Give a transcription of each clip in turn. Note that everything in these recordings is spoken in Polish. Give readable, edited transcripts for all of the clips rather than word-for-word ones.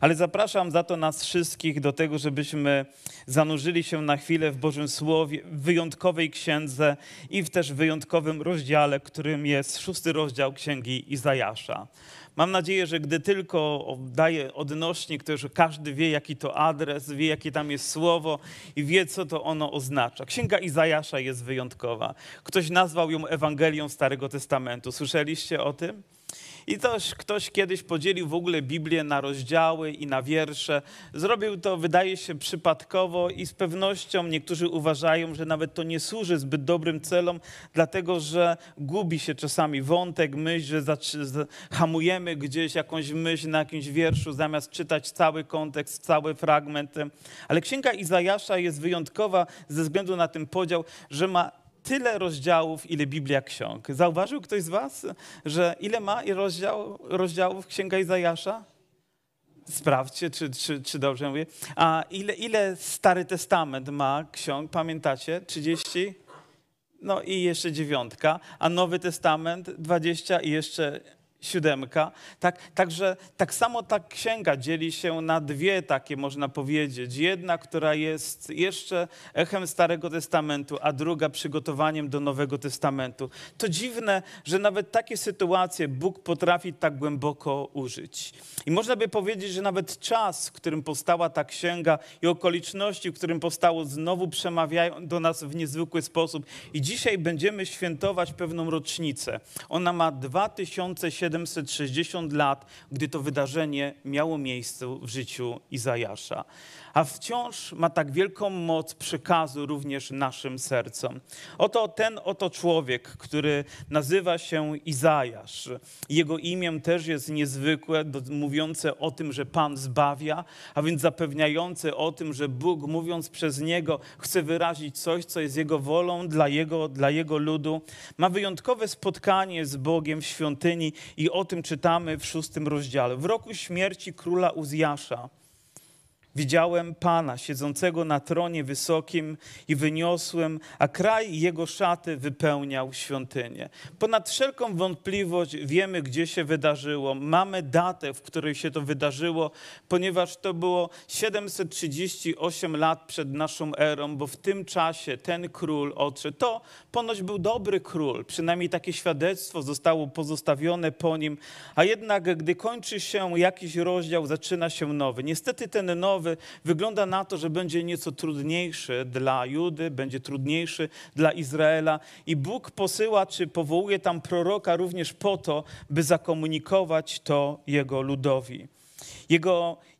Ale zapraszam za to nas wszystkich do tego, żebyśmy zanurzyli się na chwilę w Bożym Słowie, w wyjątkowej księdze i w też wyjątkowym rozdziale, którym jest 6. rozdział Księgi Izajasza. Mam nadzieję, że gdy tylko daję odnośnik, to już każdy wie, jaki to adres, wie, jakie tam jest słowo i wie, co to ono oznacza. Księga Izajasza jest wyjątkowa. Ktoś nazwał ją Ewangelią Starego Testamentu. Słyszeliście o tym? I też ktoś kiedyś podzielił w ogóle Biblię na rozdziały i na wiersze. Zrobił to, wydaje się, przypadkowo i z pewnością niektórzy uważają, że nawet to nie służy zbyt dobrym celom, dlatego że gubi się czasami wątek, myśl, że hamujemy gdzieś jakąś myśl na jakimś wierszu, zamiast czytać cały kontekst, cały fragment. Ale Księga Izajasza jest wyjątkowa ze względu na ten podział, że ma tyle rozdziałów, ile Biblia ksiąg. Zauważył ktoś z was, że ile ma rozdziałów Księga Izajasza? Sprawdźcie, czy dobrze mówię. A ile Stary Testament ma ksiąg? Pamiętacie? 30? No i jeszcze 9. A Nowy Testament 20 i jeszcze 7. Także tak samo ta księga dzieli się na dwie takie, można powiedzieć. Jedna, która jest jeszcze echem Starego Testamentu, a druga przygotowaniem do Nowego Testamentu. To dziwne, że nawet takie sytuacje Bóg potrafi tak głęboko użyć. I można by powiedzieć, że nawet czas, w którym powstała ta księga i okoliczności, w którym powstało, znowu przemawiają do nas w niezwykły sposób. I dzisiaj będziemy świętować pewną rocznicę. Ona ma 2760 lat, gdy to wydarzenie miało miejsce w życiu Izajasza. A wciąż ma tak wielką moc przekazu również naszym sercom. Oto człowiek, który nazywa się Izajasz. Jego imię też jest niezwykłe, mówiące o tym, że Pan zbawia, a więc zapewniające o tym, że Bóg, mówiąc przez niego, chce wyrazić coś, co jest jego wolą dla jego ludu. Ma wyjątkowe spotkanie z Bogiem w świątyni i o tym czytamy w 6. rozdziale. W roku śmierci króla Uzjasza widziałem Pana siedzącego na tronie wysokim i wyniosłym, a kraj jego szaty wypełniał świątynię. Ponad wszelką wątpliwość wiemy, gdzie się wydarzyło. Mamy datę, w której się to wydarzyło, ponieważ to było 738 lat przed naszą erą, bo w tym czasie ten król odszedł. To ponoć był dobry król, przynajmniej takie świadectwo zostało pozostawione po nim, a jednak gdy kończy się jakiś rozdział, zaczyna się nowy. Niestety ten nowy wygląda na to, że będzie nieco trudniejszy dla Judy, będzie trudniejszy dla Izraela i Bóg posyła czy powołuje tam proroka również po to, by zakomunikować to jego ludowi.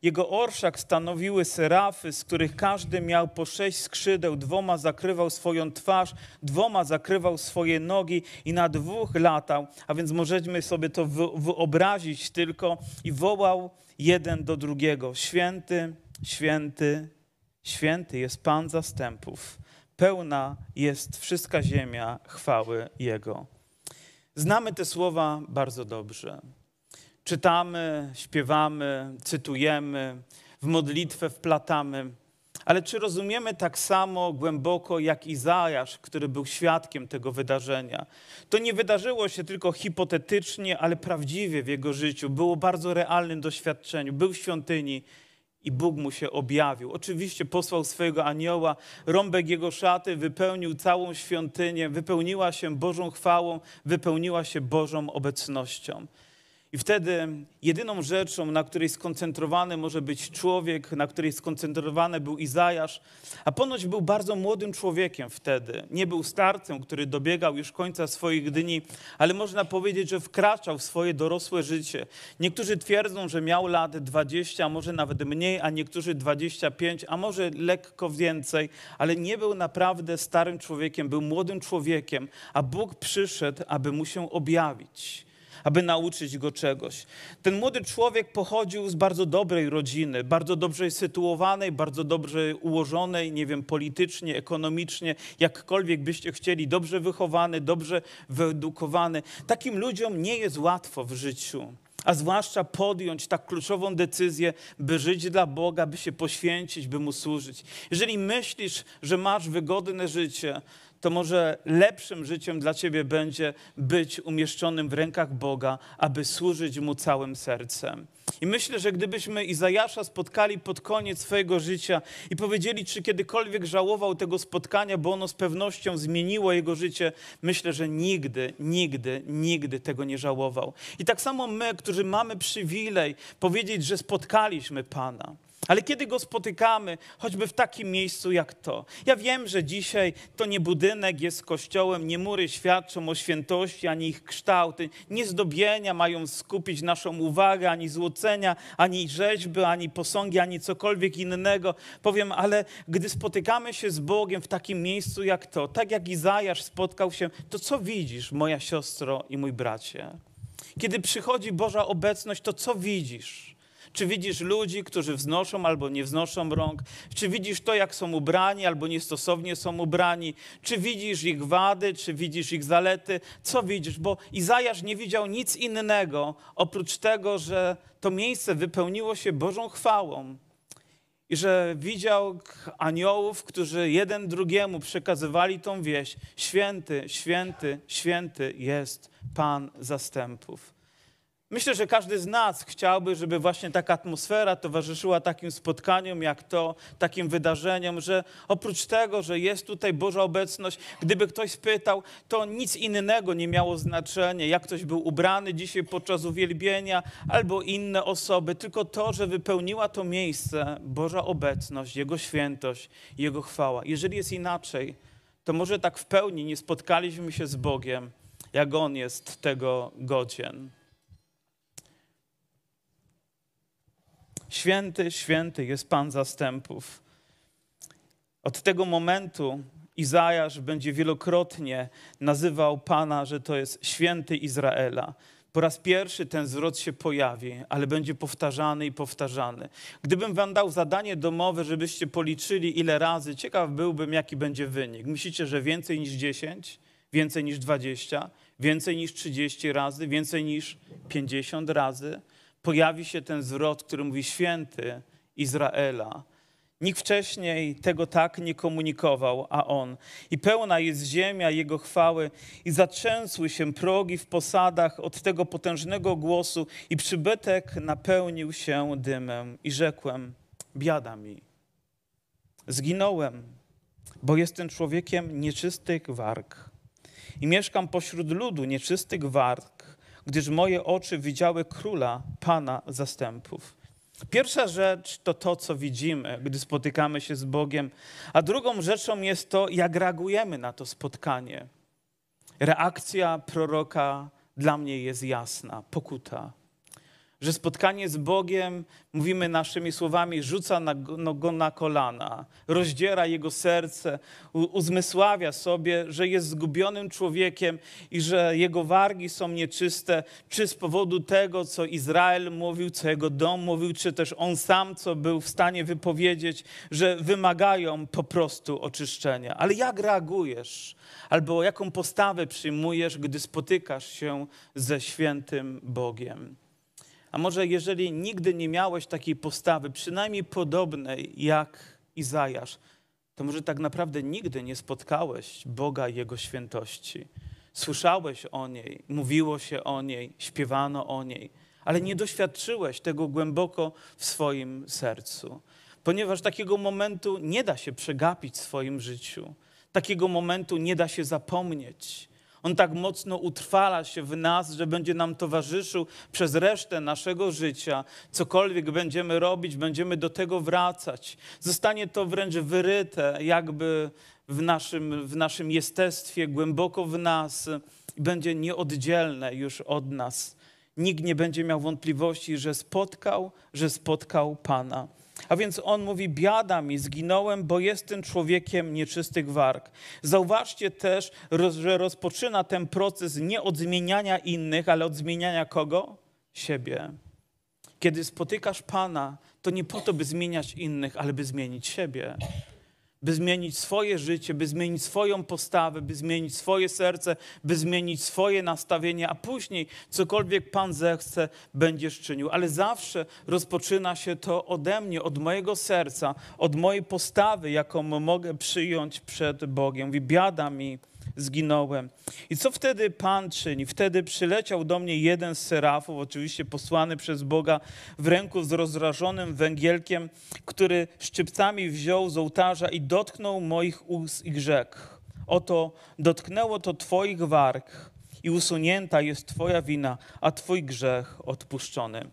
Jego orszak stanowiły serafy, z których każdy miał po 6 skrzydeł, 2 zakrywał swoją twarz, 2 zakrywał swoje nogi i na 2 latał, a więc możemy sobie to wyobrazić tylko, i wołał jeden do drugiego: święty, święty, święty jest Pan Zastępów, pełna jest wszystka ziemia chwały Jego. Znamy te słowa bardzo dobrze. Czytamy, śpiewamy, cytujemy, w modlitwę wplatamy. Ale czy rozumiemy tak samo głęboko jak Izajasz, który był świadkiem tego wydarzenia? To nie wydarzyło się tylko hipotetycznie, ale prawdziwie w jego życiu. Było bardzo realnym doświadczeniem. Był w świątyni i Bóg mu się objawił. Oczywiście posłał swojego anioła, rąbek jego szaty wypełnił całą świątynię, wypełniła się Bożą chwałą, wypełniła się Bożą obecnością. I wtedy jedyną rzeczą, na której skoncentrowany może być człowiek, na której skoncentrowany był Izajasz, a ponoć był bardzo młodym człowiekiem wtedy. Nie był starcem, który dobiegał już końca swoich dni, ale można powiedzieć, że wkraczał w swoje dorosłe życie. Niektórzy twierdzą, że miał lat 20, a może nawet mniej, a niektórzy 25, a może lekko więcej, ale nie był naprawdę starym człowiekiem, był młodym człowiekiem, a Bóg przyszedł, aby mu się objawić, aby nauczyć go czegoś. Ten młody człowiek pochodził z bardzo dobrej rodziny, bardzo dobrze sytuowanej, bardzo dobrze ułożonej, nie wiem, politycznie, ekonomicznie, jakkolwiek byście chcieli, dobrze wychowany, dobrze wyedukowany. Takim ludziom nie jest łatwo w życiu, a zwłaszcza podjąć tak kluczową decyzję, by żyć dla Boga, by się poświęcić, by Mu służyć. Jeżeli myślisz, że masz wygodne życie, to może lepszym życiem dla ciebie będzie być umieszczonym w rękach Boga, aby służyć Mu całym sercem. I myślę, że gdybyśmy Izajasza spotkali pod koniec swojego życia i powiedzieli, czy kiedykolwiek żałował tego spotkania, bo ono z pewnością zmieniło jego życie, myślę, że nigdy tego nie żałował. I tak samo my, którzy mamy przywilej powiedzieć, że spotkaliśmy Pana. Ale kiedy Go spotykamy, choćby w takim miejscu jak to. Ja wiem, że dzisiaj to nie budynek jest kościołem, nie mury świadczą o świętości, ani ich kształty, nie zdobienia mają skupić naszą uwagę, ani złocenia, ani rzeźby, ani posągi, ani cokolwiek innego. Powiem, ale gdy spotykamy się z Bogiem w takim miejscu jak to, tak jak Izajasz spotkał się, to co widzisz, moja siostro i mój bracie? Kiedy przychodzi Boża obecność, to co widzisz? Czy widzisz ludzi, którzy wznoszą albo nie wznoszą rąk? Czy widzisz to, jak są ubrani albo niestosownie są ubrani? Czy widzisz ich wady, czy widzisz ich zalety? Co widzisz? Bo Izajasz nie widział nic innego, oprócz tego, że to miejsce wypełniło się Bożą chwałą. I że widział aniołów, którzy jeden drugiemu przekazywali tą wieść. Święty, święty, święty jest Pan Zastępów. Myślę, że każdy z nas chciałby, żeby właśnie taka atmosfera towarzyszyła takim spotkaniom jak to, takim wydarzeniom, że oprócz tego, że jest tutaj Boża obecność, gdyby ktoś spytał, to nic innego nie miało znaczenia, jak ktoś był ubrany dzisiaj podczas uwielbienia albo inne osoby, tylko to, że wypełniła to miejsce Boża obecność, Jego świętość, Jego chwała. Jeżeli jest inaczej, to może tak w pełni nie spotkaliśmy się z Bogiem, jak On jest tego godzien. Święty, święty jest Pan Zastępów. Od tego momentu Izajasz będzie wielokrotnie nazywał Pana, że to jest święty Izraela. Po raz pierwszy ten zwrot się pojawi, ale będzie powtarzany i powtarzany. Gdybym wam dał zadanie domowe, żebyście policzyli ile razy, ciekaw byłbym, jaki będzie wynik. Myślicie, że więcej niż 10? Więcej niż 20? Więcej niż 30 razy? Więcej niż 50 razy? Pojawi się ten zwrot, który mówi święty Izraela. Nikt wcześniej tego tak nie komunikował, a on. I pełna jest ziemia Jego chwały i zatrzęsły się progi w posadach od tego potężnego głosu i przybytek napełnił się dymem. I rzekłem, biada mi, zginąłem, bo jestem człowiekiem nieczystych warg i mieszkam pośród ludu nieczystych warg, gdyż moje oczy widziały Króla, Pana Zastępów. Pierwsza rzecz to to, co widzimy, gdy spotykamy się z Bogiem, a drugą rzeczą jest to, jak reagujemy na to spotkanie. Reakcja proroka dla mnie jest jasna, pokuta. Że spotkanie z Bogiem, mówimy naszymi słowami, rzuca go na kolana, rozdziera jego serce, uzmysławia sobie, że jest zgubionym człowiekiem i że jego wargi są nieczyste, czy z powodu tego, co Izrael mówił, co jego dom mówił, czy też on sam, co był w stanie wypowiedzieć, że wymagają po prostu oczyszczenia. Ale jak reagujesz? Albo jaką postawę przyjmujesz, gdy spotykasz się ze świętym Bogiem? A może jeżeli nigdy nie miałeś takiej postawy, przynajmniej podobnej jak Izajasz, to może tak naprawdę nigdy nie spotkałeś Boga i Jego świętości. Słyszałeś o niej, mówiło się o niej, śpiewano o niej, ale nie doświadczyłeś tego głęboko w swoim sercu. Ponieważ takiego momentu nie da się przegapić w swoim życiu. Takiego momentu nie da się zapomnieć. On tak mocno utrwala się w nas, że będzie nam towarzyszył przez resztę naszego życia. Cokolwiek będziemy robić, będziemy do tego wracać. Zostanie to wręcz wyryte, jakby w naszym jestestwie, głęboko w nas. Będzie nieoddzielne już od nas. Nikt nie będzie miał wątpliwości, że spotkał Pana. A więc on mówi, biada mi, zginąłem, bo jestem człowiekiem nieczystych warg. Zauważcie też, że rozpoczyna ten proces nie od zmieniania innych, ale od zmieniania kogo? Siebie. Kiedy spotykasz Pana, to nie po to, by zmieniać innych, ale by zmienić siebie. by zmienić swoje życie, by zmienić swoją postawę, by zmienić swoje serce, by zmienić swoje nastawienie, a później cokolwiek Pan zechce, będziesz czynił. Ale zawsze rozpoczyna się to ode mnie, od mojego serca, od mojej postawy, jaką mogę przyjąć przed Bogiem. Mówi, biada mi, zginąłem. I co wtedy Pan czyni? Wtedy przyleciał do mnie jeden z serafów, oczywiście posłany przez Boga, w ręku z rozrażonym węgielkiem, który szczypcami wziął z ołtarza i dotknął moich ust i rzekł: oto dotknęło to twoich warg i usunięta jest twoja wina, a twój grzech odpuszczony.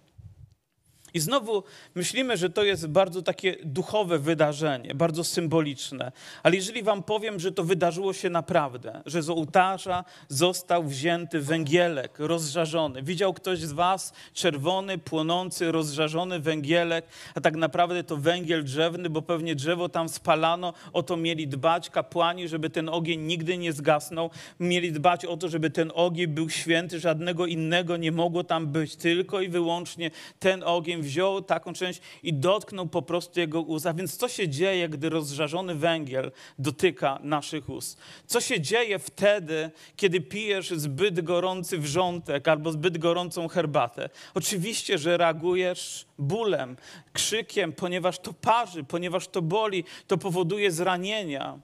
I znowu myślimy, że to jest bardzo takie duchowe wydarzenie, bardzo symboliczne. Ale jeżeli wam powiem, że to wydarzyło się naprawdę, że z ołtarza został wzięty węgielek rozżarzony. Widział ktoś z was czerwony, płonący, rozżarzony węgielek, a tak naprawdę to węgiel drzewny, bo pewnie drzewo tam spalano, o to mieli dbać kapłani, żeby ten ogień nigdy nie zgasnął. Mieli dbać o to, żeby ten ogień był święty, żadnego innego nie mogło tam być, tylko i wyłącznie ten ogień. Wziął taką część i dotknął po prostu jego ust. A więc co się dzieje, gdy rozżarzony węgiel dotyka naszych ust? Co się dzieje wtedy, kiedy pijesz zbyt gorący wrzątek albo zbyt gorącą herbatę? Oczywiście, że reagujesz bólem, krzykiem, ponieważ to parzy, ponieważ to boli, to powoduje zranienia.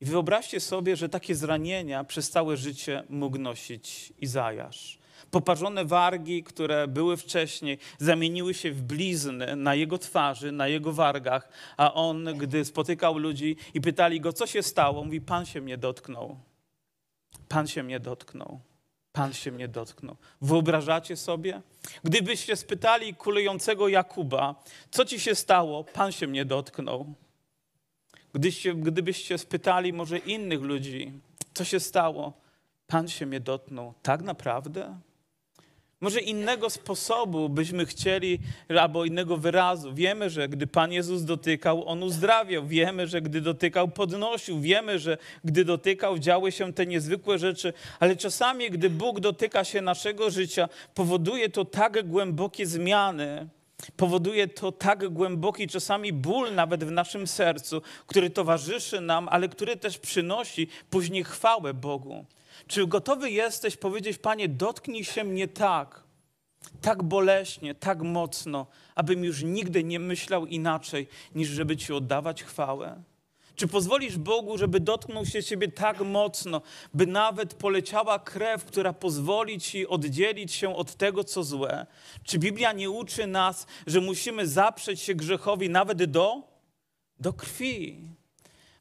I wyobraźcie sobie, że takie zranienia przez całe życie mógł nosić Izajasz. Poparzone wargi, które były wcześniej, zamieniły się w blizny na jego twarzy, na jego wargach, a on, gdy spotykał ludzi i pytali go, co się stało, mówi, Pan się mnie dotknął. Pan się mnie dotknął. Pan się mnie dotknął. Wyobrażacie sobie? Gdybyście spytali kulejącego Jakuba, co ci się stało, Pan się mnie dotknął. Gdybyście spytali może innych ludzi, co się stało, Pan się mnie dotknął. Tak naprawdę? Może innego sposobu byśmy chcieli, albo innego wyrazu. Wiemy, że gdy Pan Jezus dotykał, On uzdrawiał. Wiemy, że gdy dotykał, podnosił. Wiemy, że gdy dotykał, działy się te niezwykłe rzeczy. Ale czasami, gdy Bóg dotyka się naszego życia, powoduje to tak głębokie zmiany, powoduje to tak głęboki czasami ból nawet w naszym sercu, który towarzyszy nam, ale który też przynosi później chwałę Bogu. Czy gotowy jesteś powiedzieć, Panie, dotknij się mnie tak boleśnie, tak mocno, abym już nigdy nie myślał inaczej, niż żeby Ci oddawać chwałę? Czy pozwolisz Bogu, żeby dotknął się Ciebie tak mocno, by nawet poleciała krew, która pozwoli Ci oddzielić się od tego, co złe? Czy Biblia nie uczy nas, że musimy zaprzeć się grzechowi nawet do krwi?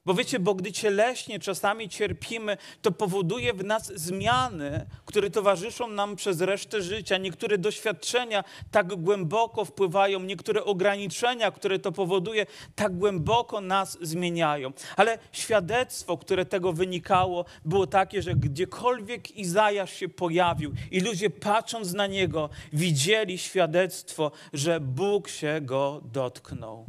Bo wiecie, bo gdy cieleśnie czasami cierpimy, to powoduje w nas zmiany, które towarzyszą nam przez resztę życia. Niektóre doświadczenia tak głęboko wpływają, niektóre ograniczenia, które to powoduje, tak głęboko nas zmieniają. Ale świadectwo, które tego wynikało, było takie, że gdziekolwiek Izajasz się pojawił i ludzie patrząc na niego, widzieli świadectwo, że Bóg się go dotknął.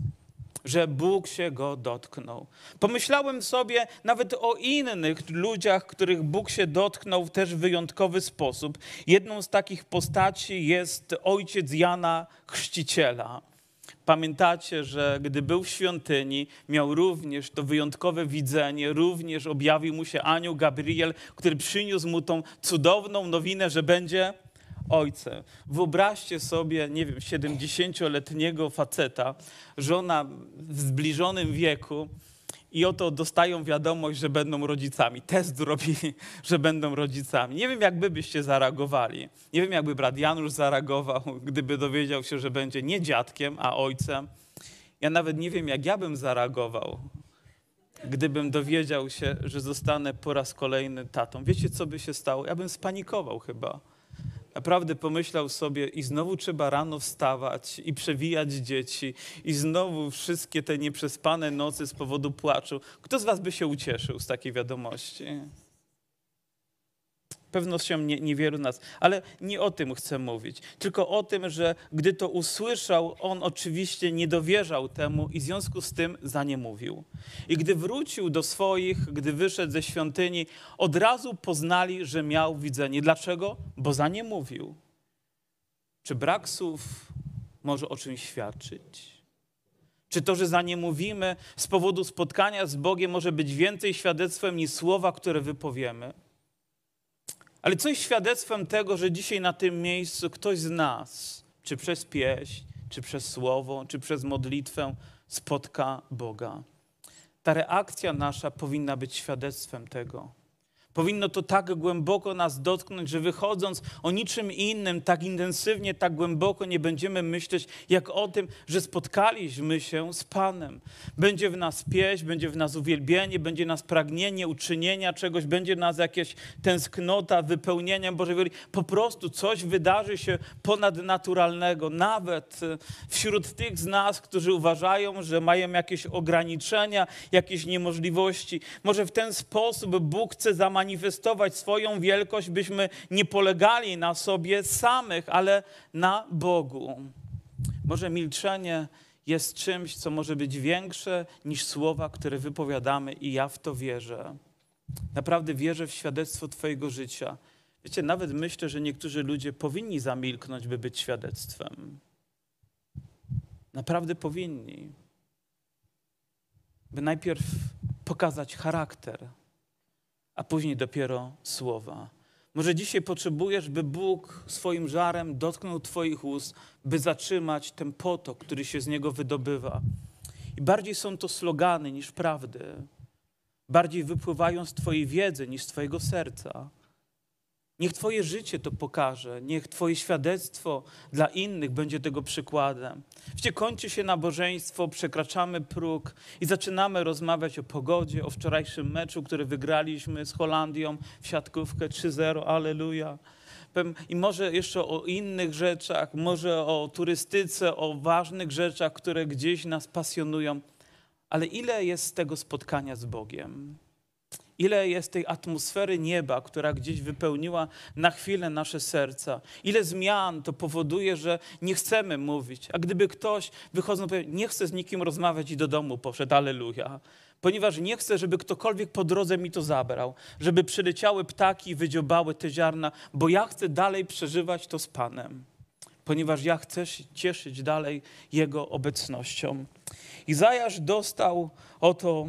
Że Bóg się go dotknął. Pomyślałem sobie nawet o innych ludziach, których Bóg się dotknął w też wyjątkowy sposób. Jedną z takich postaci jest ojciec Jana Chrzciciela. Pamiętacie, że gdy był w świątyni, miał również to wyjątkowe widzenie, również objawił mu się anioł Gabriel, który przyniósł mu tą cudowną nowinę, że będzie ojcem. Wyobraźcie sobie, nie wiem, 70-letniego faceta, żona w zbliżonym wieku i oto dostają wiadomość, że będą rodzicami. Test robili, że będą rodzicami. Nie wiem, jakby byście zareagowali. Nie wiem, jakby brat Janusz zareagował, gdyby dowiedział się, że będzie nie dziadkiem, a ojcem. Ja nawet nie wiem, jak ja bym zareagował, gdybym dowiedział się, że zostanę po raz kolejny tatą. Wiecie, co by się stało? Ja bym spanikował chyba. Naprawdę pomyślał sobie i znowu trzeba rano wstawać i przewijać dzieci i znowu wszystkie te nieprzespane nocy z powodu płaczu. Kto z was by się ucieszył z takiej wiadomości? Pewnością niewielu nas, ale nie o tym chcę mówić, tylko o tym, że gdy to usłyszał, on oczywiście nie dowierzał temu i w związku z tym za nie mówił. I gdy wrócił do swoich, gdy wyszedł ze świątyni, od razu poznali, że miał widzenie. Dlaczego? Bo za nie mówił. Czy brak słów może o czymś świadczyć? Czy to, że za nie mówimy z powodu spotkania z Bogiem, może być więcej świadectwem niż słowa, które wypowiemy? Ale co jest świadectwem tego, że dzisiaj na tym miejscu ktoś z nas, czy przez pieśń, czy przez słowo, czy przez modlitwę, spotka Boga? Ta reakcja nasza powinna być świadectwem tego. Powinno to tak głęboko nas dotknąć, że wychodząc o niczym innym, tak intensywnie, tak głęboko nie będziemy myśleć, jak o tym, że spotkaliśmy się z Panem. Będzie w nas pieśń, będzie w nas uwielbienie, będzie w nas pragnienie uczynienia czegoś, będzie w nas jakaś tęsknota wypełnienia Bożej woli. Po prostu coś wydarzy się ponadnaturalnego. Nawet wśród tych z nas, którzy uważają, że mają jakieś ograniczenia, jakieś niemożliwości. Może w ten sposób Bóg chce manifestować swoją wielkość, byśmy nie polegali na sobie samych, ale na Bogu. Może milczenie jest czymś, co może być większe niż słowa, które wypowiadamy, i ja w to wierzę. Naprawdę wierzę w świadectwo Twojego życia. Wiecie, nawet myślę, że niektórzy ludzie powinni zamilknąć, by być świadectwem. Naprawdę powinni. By najpierw pokazać charakter, a później dopiero słowa. Może dzisiaj potrzebujesz, by Bóg swoim żarem dotknął Twoich ust, by zatrzymać ten potok, który się z niego wydobywa. I bardziej są to slogany niż prawdy. Bardziej wypływają z Twojej wiedzy niż z Twojego serca. Niech Twoje życie to pokaże. Niech Twoje świadectwo dla innych będzie tego przykładem. Wiecie, kończy się nabożeństwo, przekraczamy próg i zaczynamy rozmawiać o pogodzie, o wczorajszym meczu, który wygraliśmy z Holandią w siatkówkę 3-0, alleluja. I może jeszcze o innych rzeczach, może o turystyce, o ważnych rzeczach, które gdzieś nas pasjonują. Ale ile jest z tego spotkania z Bogiem? Ile jest tej atmosfery nieba, która gdzieś wypełniła na chwilę nasze serca. Ile zmian to powoduje, że nie chcemy mówić. A gdyby ktoś wychodząc powiedział, nie chcę z nikim rozmawiać i do domu poszedł, alleluja. Ponieważ nie chcę, żeby ktokolwiek po drodze mi to zabrał. Żeby przyleciały ptaki i wydziobały te ziarna, bo ja chcę dalej przeżywać to z Panem. Ponieważ ja chcę się cieszyć dalej Jego obecnością. Izajasz dostał oto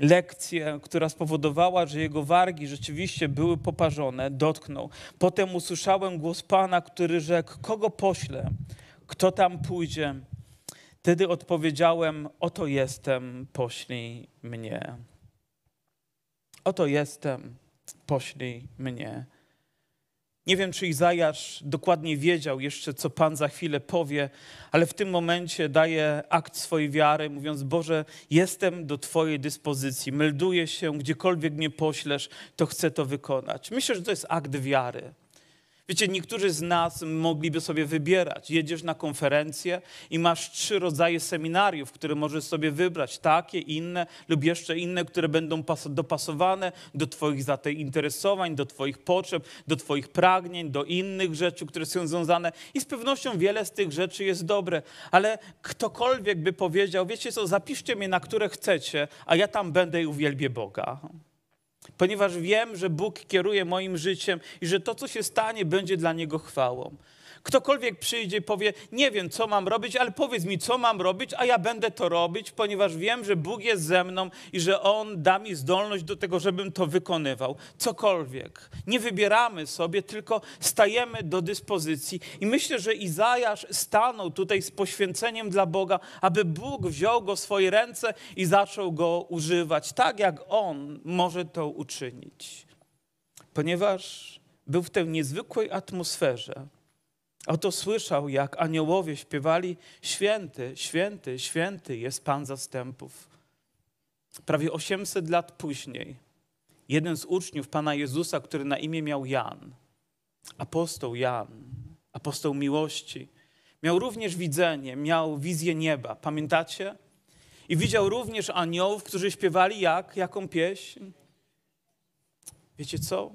lekcję, która spowodowała, że jego wargi rzeczywiście były poparzone, dotknął. Potem usłyszałem głos Pana, który rzekł, kogo poślę, kto tam pójdzie. Wtedy odpowiedziałem, oto jestem, poślij mnie. Oto jestem, poślij mnie. Nie wiem, czy Izajasz dokładnie wiedział jeszcze, co Pan za chwilę powie, ale w tym momencie daje akt swojej wiary, mówiąc, Boże, jestem do Twojej dyspozycji, melduję się, gdziekolwiek mnie poślesz, to chcę to wykonać. Myślę, że to jest akt wiary. Wiecie, niektórzy z nas mogliby sobie wybierać. Jedziesz na konferencję i masz 3 rodzaje seminariów, które możesz sobie wybrać. Takie, inne lub jeszcze inne, które będą dopasowane do Twoich zainteresowań, do Twoich potrzeb, do Twoich pragnień, do innych rzeczy, które są związane. I z pewnością wiele z tych rzeczy jest dobre. Ale ktokolwiek by powiedział, wiecie co, zapiszcie mnie na które chcecie, a ja tam będę i uwielbię Boga. Ponieważ wiem, że Bóg kieruje moim życiem i że to, co się stanie, będzie dla Niego chwałą. Ktokolwiek przyjdzie i powie, nie wiem, co mam robić, ale powiedz mi, co mam robić, a ja będę to robić, ponieważ wiem, że Bóg jest ze mną i że On da mi zdolność do tego, żebym to wykonywał. Cokolwiek. Nie wybieramy sobie, tylko stajemy do dyspozycji. I myślę, że Izajasz stanął tutaj z poświęceniem dla Boga, aby Bóg wziął go w swoje ręce i zaczął go używać, tak jak On może to uczynić. Ponieważ był w tej niezwykłej atmosferze. Oto słyszał, jak aniołowie śpiewali, święty, święty, święty jest Pan Zastępów. Prawie 800 lat później jeden z uczniów Pana Jezusa, który na imię miał Jan, apostoł miłości, miał również widzenie, miał wizję nieba, pamiętacie? I widział również aniołów, którzy śpiewali jaką pieśń? Wiecie co?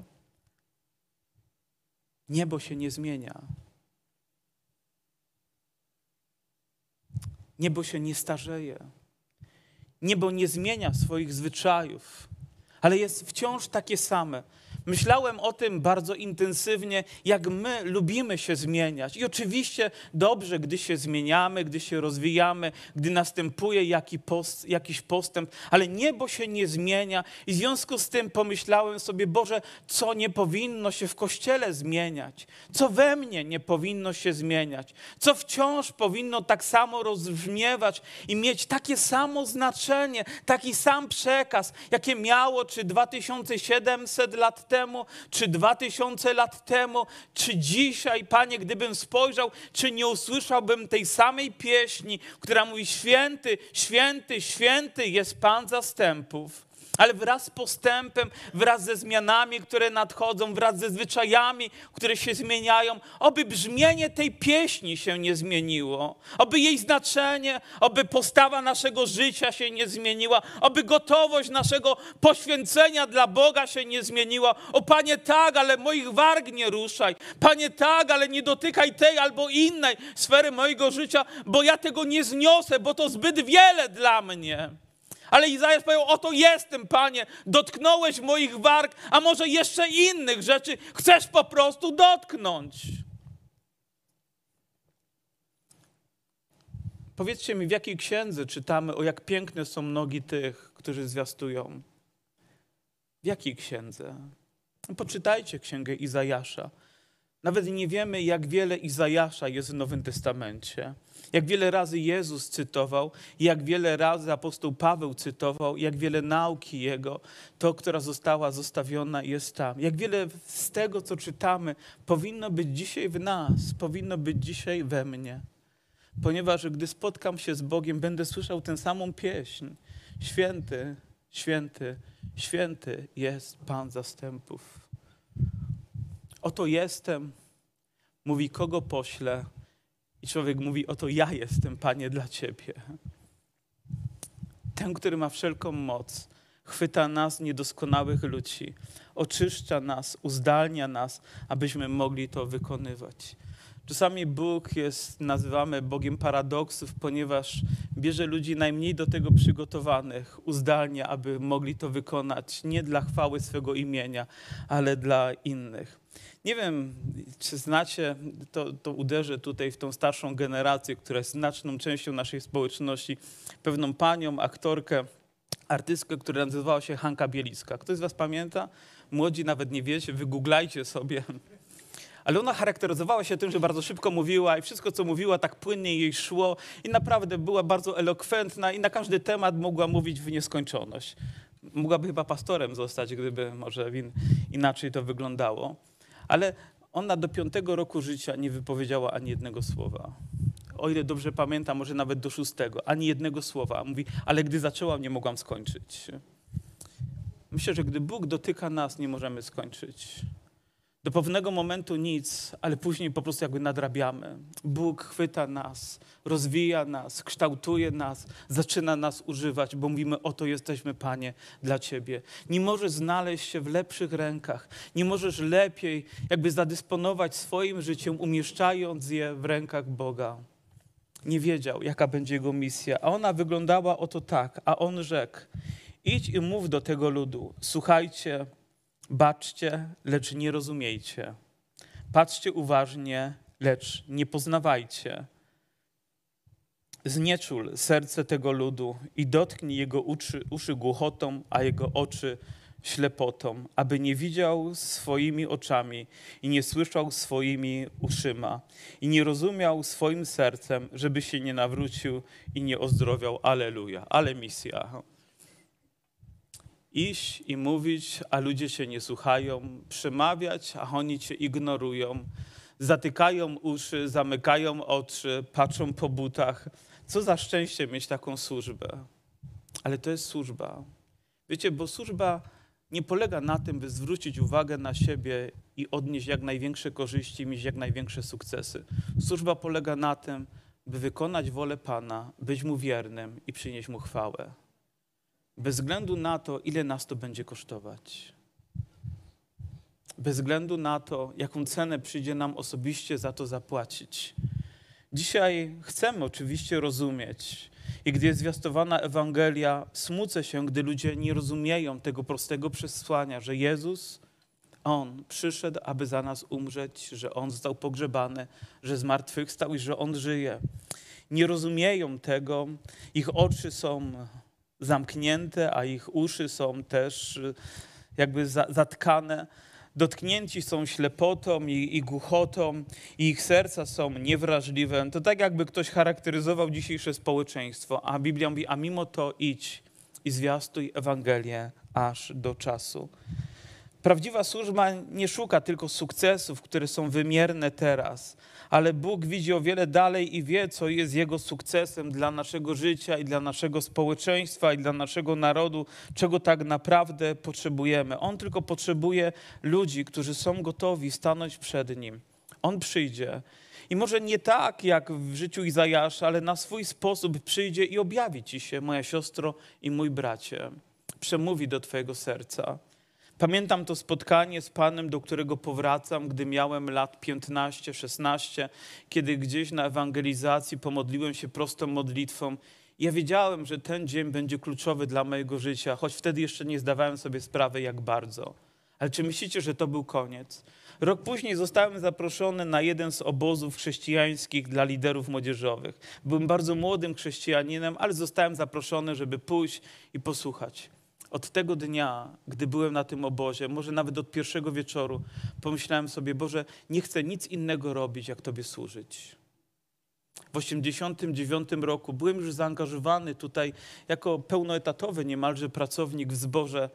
Niebo się nie zmienia. Niebo się nie starzeje. Niebo nie zmienia swoich zwyczajów, ale jest wciąż takie same. Myślałem o tym bardzo intensywnie, jak my lubimy się zmieniać. I oczywiście dobrze, gdy się zmieniamy, gdy się rozwijamy, gdy następuje jakiś postęp, ale niebo się nie zmienia. I w związku z tym pomyślałem sobie, Boże, co nie powinno się w Kościele zmieniać? Co we mnie nie powinno się zmieniać? Co wciąż powinno tak samo rozbrzmiewać i mieć takie samo znaczenie, taki sam przekaz, jakie miało czy 2700 lat temu, czy 2000 lat temu, czy dzisiaj, Panie, gdybym spojrzał, czy nie usłyszałbym tej samej pieśni, która mówi: święty, święty, święty jest Pan Zastępów. Ale wraz z postępem, wraz ze zmianami, które nadchodzą, wraz ze zwyczajami, które się zmieniają, oby brzmienie tej pieśni się nie zmieniło, oby jej znaczenie, oby postawa naszego życia się nie zmieniła, oby gotowość naszego poświęcenia dla Boga się nie zmieniła. O Panie, tak, ale moich warg nie ruszaj. Panie, tak, ale nie dotykaj tej albo innej sfery mojego życia, bo ja tego nie zniosę, bo to zbyt wiele dla mnie. Ale Izajasz powiedział: oto jestem, Panie, dotknąłeś moich warg, a może jeszcze innych rzeczy chcesz po prostu dotknąć. Powiedzcie mi, w jakiej księdze czytamy o jak piękne są nogi tych, którzy zwiastują? W jakiej księdze? Poczytajcie Księgę Izajasza. Nawet nie wiemy, jak wiele Izajasza jest w Nowym Testamencie. Jak wiele razy Jezus cytował, jak wiele razy apostoł Paweł cytował, jak wiele nauki Jego, to, która została zostawiona, jest tam. Jak wiele z tego, co czytamy, powinno być dzisiaj w nas, powinno być dzisiaj we mnie. Ponieważ gdy spotkam się z Bogiem, będę słyszał tę samą pieśń. Święty, święty, święty jest Pan Zastępów. Oto jestem, mówi, kogo poślę. I człowiek mówi: oto ja jestem, Panie, dla Ciebie. Ten, który ma wszelką moc, chwyta nas, niedoskonałych ludzi, oczyszcza nas, uzdalnia nas, abyśmy mogli to wykonywać. Czasami Bóg jest nazywany Bogiem paradoksów, ponieważ bierze ludzi najmniej do tego przygotowanych, uzdalnia, aby mogli to wykonać nie dla chwały swego imienia, ale dla innych. Nie wiem, czy znacie, to uderzę tutaj w tą starszą generację, która jest znaczną częścią naszej społeczności, pewną panią, aktorkę, artystkę, która nazywała się Hanka Bielicka. Ktoś z was pamięta? Młodzi nawet nie wiecie, wygooglajcie sobie. Ale ona charakteryzowała się tym, że bardzo szybko mówiła i wszystko, co mówiła, tak płynnie jej szło i naprawdę była bardzo elokwentna i na każdy temat mogła mówić w nieskończoność. Mogłaby chyba pastorem zostać, gdyby może inaczej to wyglądało. Ale ona do 5. roku życia nie wypowiedziała ani jednego słowa. O ile dobrze pamiętam, może nawet do 6. Ani jednego słowa. Mówi, ale gdy zaczęłam, nie mogłam skończyć. Myślę, że gdy Bóg dotyka nas, nie możemy skończyć. Do pewnego momentu nic, ale później po prostu jakby nadrabiamy. Bóg chwyta nas, rozwija nas, kształtuje nas, zaczyna nas używać, bo mówimy: oto jesteśmy, Panie, dla Ciebie. Nie możesz znaleźć się w lepszych rękach, nie możesz lepiej jakby zadysponować swoim życiem, umieszczając je w rękach Boga. Nie wiedział, jaka będzie jego misja, a ona wyglądała oto tak, a on rzekł: idź i mów do tego ludu, słuchajcie, baczcie, lecz nie rozumiejcie. Patrzcie uważnie, lecz nie poznawajcie. Znieczul serce tego ludu i dotknij jego uszy głuchotą, a jego oczy ślepotą, aby nie widział swoimi oczami i nie słyszał swoimi uszyma i nie rozumiał swoim sercem, żeby się nie nawrócił i nie ozdrowiał. Alleluja, ale misja. Iść i mówić, a ludzie cię nie słuchają, przemawiać, a oni cię ignorują, zatykają uszy, zamykają oczy, patrzą po butach. Co za szczęście mieć taką służbę. Ale to jest służba. Wiecie, bo służba nie polega na tym, by zwrócić uwagę na siebie i odnieść jak największe korzyści, mieć jak największe sukcesy. Służba polega na tym, by wykonać wolę Pana, być Mu wiernym i przynieść Mu chwałę. Bez względu na to, ile nas to będzie kosztować. Bez względu na to, jaką cenę przyjdzie nam osobiście za to zapłacić. Dzisiaj chcemy oczywiście rozumieć. I gdy jest zwiastowana Ewangelia, smucę się, gdy ludzie nie rozumieją tego prostego przesłania, że Jezus On przyszedł, aby za nas umrzeć, że On został pogrzebany, że zmartwychwstał i że On żyje. Nie rozumieją tego, ich oczy są zamknięte, a ich uszy są też jakby zatkane. Dotknięci są ślepotą i głuchotą i ich serca są niewrażliwe. To tak jakby ktoś charakteryzował dzisiejsze społeczeństwo, a Biblia mówi, a mimo to idź i zwiastuj Ewangelię aż do czasu. Prawdziwa służba nie szuka tylko sukcesów, które są wymierne teraz, ale Bóg widzi o wiele dalej i wie, co jest Jego sukcesem dla naszego życia i dla naszego społeczeństwa i dla naszego narodu, czego tak naprawdę potrzebujemy. On tylko potrzebuje ludzi, którzy są gotowi stanąć przed Nim. On przyjdzie i może nie tak jak w życiu Izajasza, ale na swój sposób przyjdzie i objawi Ci się, moja siostro i mój bracie. Przemówi do Twojego serca. Pamiętam to spotkanie z Panem, do którego powracam, gdy miałem lat 15, 16, kiedy gdzieś na ewangelizacji pomodliłem się prostą modlitwą. Ja wiedziałem, że ten dzień będzie kluczowy dla mojego życia, choć wtedy jeszcze nie zdawałem sobie sprawy, jak bardzo. Ale czy myślicie, że to był koniec? Rok później zostałem zaproszony na jeden z obozów chrześcijańskich dla liderów młodzieżowych. Byłem bardzo młodym chrześcijaninem, ale zostałem zaproszony, żeby pójść i posłuchać. Od tego dnia, gdy byłem na tym obozie, może nawet od pierwszego wieczoru, pomyślałem sobie, Boże, nie chcę nic innego robić, jak Tobie służyć. W 1989 roku byłem już zaangażowany tutaj jako pełnoetatowy niemalże pracownik w zborze.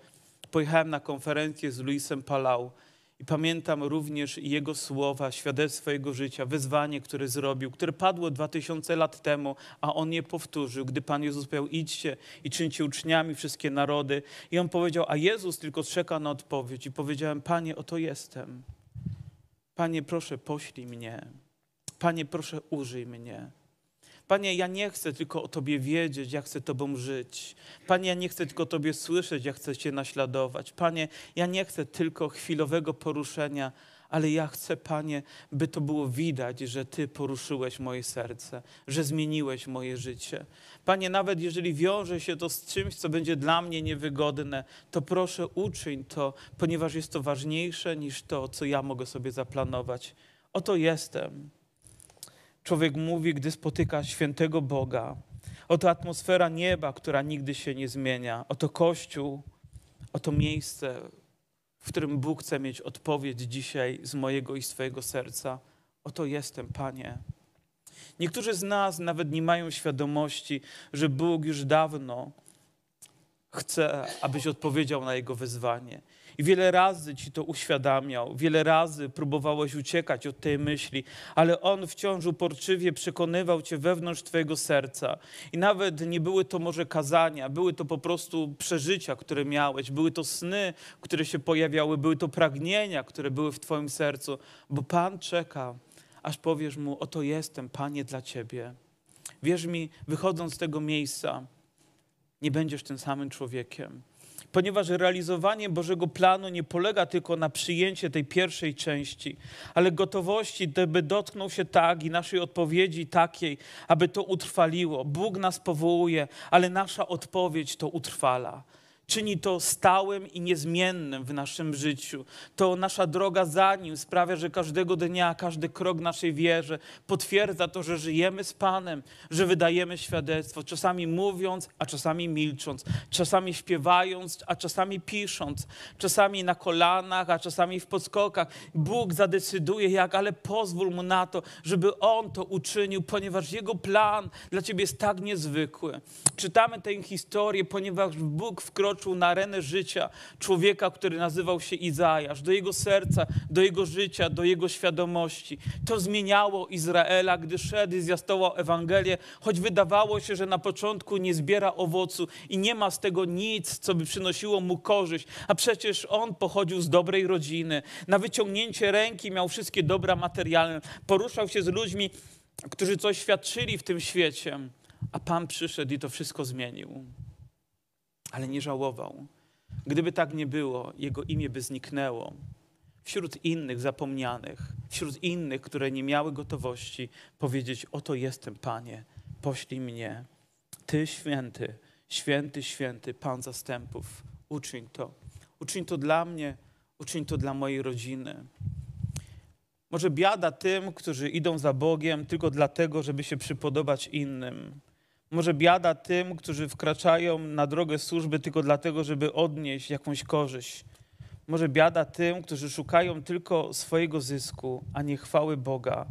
Pojechałem na konferencję z Luisem Palau i pamiętam również jego słowa, świadectwo jego życia, wyzwanie, które zrobił, które padło 2000 lat temu, a on je powtórzył, gdy Pan Jezus powiedział, idźcie i czyńcie uczniami wszystkie narody. I on powiedział, a Jezus tylko czeka na odpowiedź. I powiedziałem, Panie, oto jestem. Panie, proszę, poślij mnie. Panie, proszę, użyj mnie. Panie, ja nie chcę tylko o Tobie wiedzieć, ja chcę Tobą żyć. Panie, ja nie chcę tylko o Tobie słyszeć, ja chcę Cię naśladować. Panie, ja nie chcę tylko chwilowego poruszenia, ale ja chcę, Panie, by to było widać, że Ty poruszyłeś moje serce, że zmieniłeś moje życie. Panie, nawet jeżeli wiąże się to z czymś, co będzie dla mnie niewygodne, to proszę uczyń to, ponieważ jest to ważniejsze niż to, co ja mogę sobie zaplanować. Oto jestem. Człowiek mówi, gdy spotyka świętego Boga. Oto atmosfera nieba, która nigdy się nie zmienia. Oto Kościół, oto miejsce, w którym Bóg chce mieć odpowiedź dzisiaj z mojego i swojego serca. Oto jestem, Panie. Niektórzy z nas nawet nie mają świadomości, że Bóg już dawno chce, abyś odpowiedział na Jego wezwanie. I wiele razy Ci to uświadamiał, wiele razy próbowałeś uciekać od tej myśli, ale On wciąż uporczywie przekonywał Cię wewnątrz Twojego serca. I nawet nie były to może kazania, były to po prostu przeżycia, które miałeś, były to sny, które się pojawiały, były to pragnienia, które były w Twoim sercu, bo Pan czeka, aż powiesz Mu, oto jestem, Panie, dla Ciebie. Wierz mi, wychodząc z tego miejsca, nie będziesz tym samym człowiekiem. Ponieważ realizowanie Bożego planu nie polega tylko na przyjęciu tej pierwszej części, ale gotowości, by dotknął się tak i naszej odpowiedzi takiej, aby to utrwaliło. Bóg nas powołuje, ale nasza odpowiedź to utrwala. Czyni to stałym i niezmiennym w naszym życiu. To nasza droga za Nim sprawia, że każdego dnia, każdy krok naszej wierze potwierdza to, że żyjemy z Panem, że wydajemy świadectwo, czasami mówiąc, a czasami milcząc, czasami śpiewając, a czasami pisząc, czasami na kolanach, a czasami w podskokach. Bóg zadecyduje jak, ale pozwól Mu na to, żeby On to uczynił, ponieważ Jego plan dla Ciebie jest tak niezwykły. Czytamy tę historię, ponieważ Bóg wkroczył na arenę życia człowieka, który nazywał się Izajasz, do jego serca, do jego życia, do jego świadomości. To zmieniało Izraela, gdy szedł i zwiastował Ewangelię, choć wydawało się, że na początku nie zbiera owocu i nie ma z tego nic, co by przynosiło mu korzyść, a przecież on pochodził z dobrej rodziny. Na wyciągnięcie ręki miał wszystkie dobra materialne, poruszał się z ludźmi, którzy coś świadczyli w tym świecie, a Pan przyszedł i to wszystko zmienił. Ale nie żałował. Gdyby tak nie było, jego imię by zniknęło. Wśród innych zapomnianych, wśród innych, które nie miały gotowości powiedzieć, oto jestem, Panie, poślij mnie. Ty święty, święty, święty Pan Zastępów, uczyń to. Uczyń to dla mnie, uczyń to dla mojej rodziny. Może biada tym, którzy idą za Bogiem tylko dlatego, żeby się przypodobać innym. Może biada tym, którzy wkraczają na drogę służby tylko dlatego, żeby odnieść jakąś korzyść. Może biada tym, którzy szukają tylko swojego zysku, a nie chwały Boga.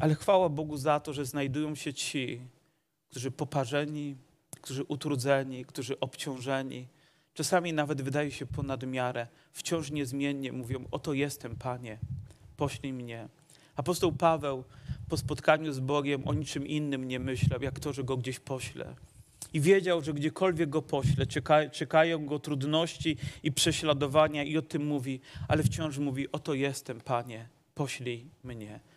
Ale chwała Bogu za to, że znajdują się ci, którzy poparzeni, którzy utrudzeni, którzy obciążeni, czasami nawet wydaje się ponad miarę, wciąż niezmiennie mówią: oto jestem, Panie, poślij mnie. Apostoł Paweł po spotkaniu z Bogiem o niczym innym nie myślał, jak to, że go gdzieś pośle. I wiedział, że gdziekolwiek go pośle, czekają go trudności i prześladowania, i o tym mówi, ale wciąż mówi: oto jestem, Panie, poślij mnie.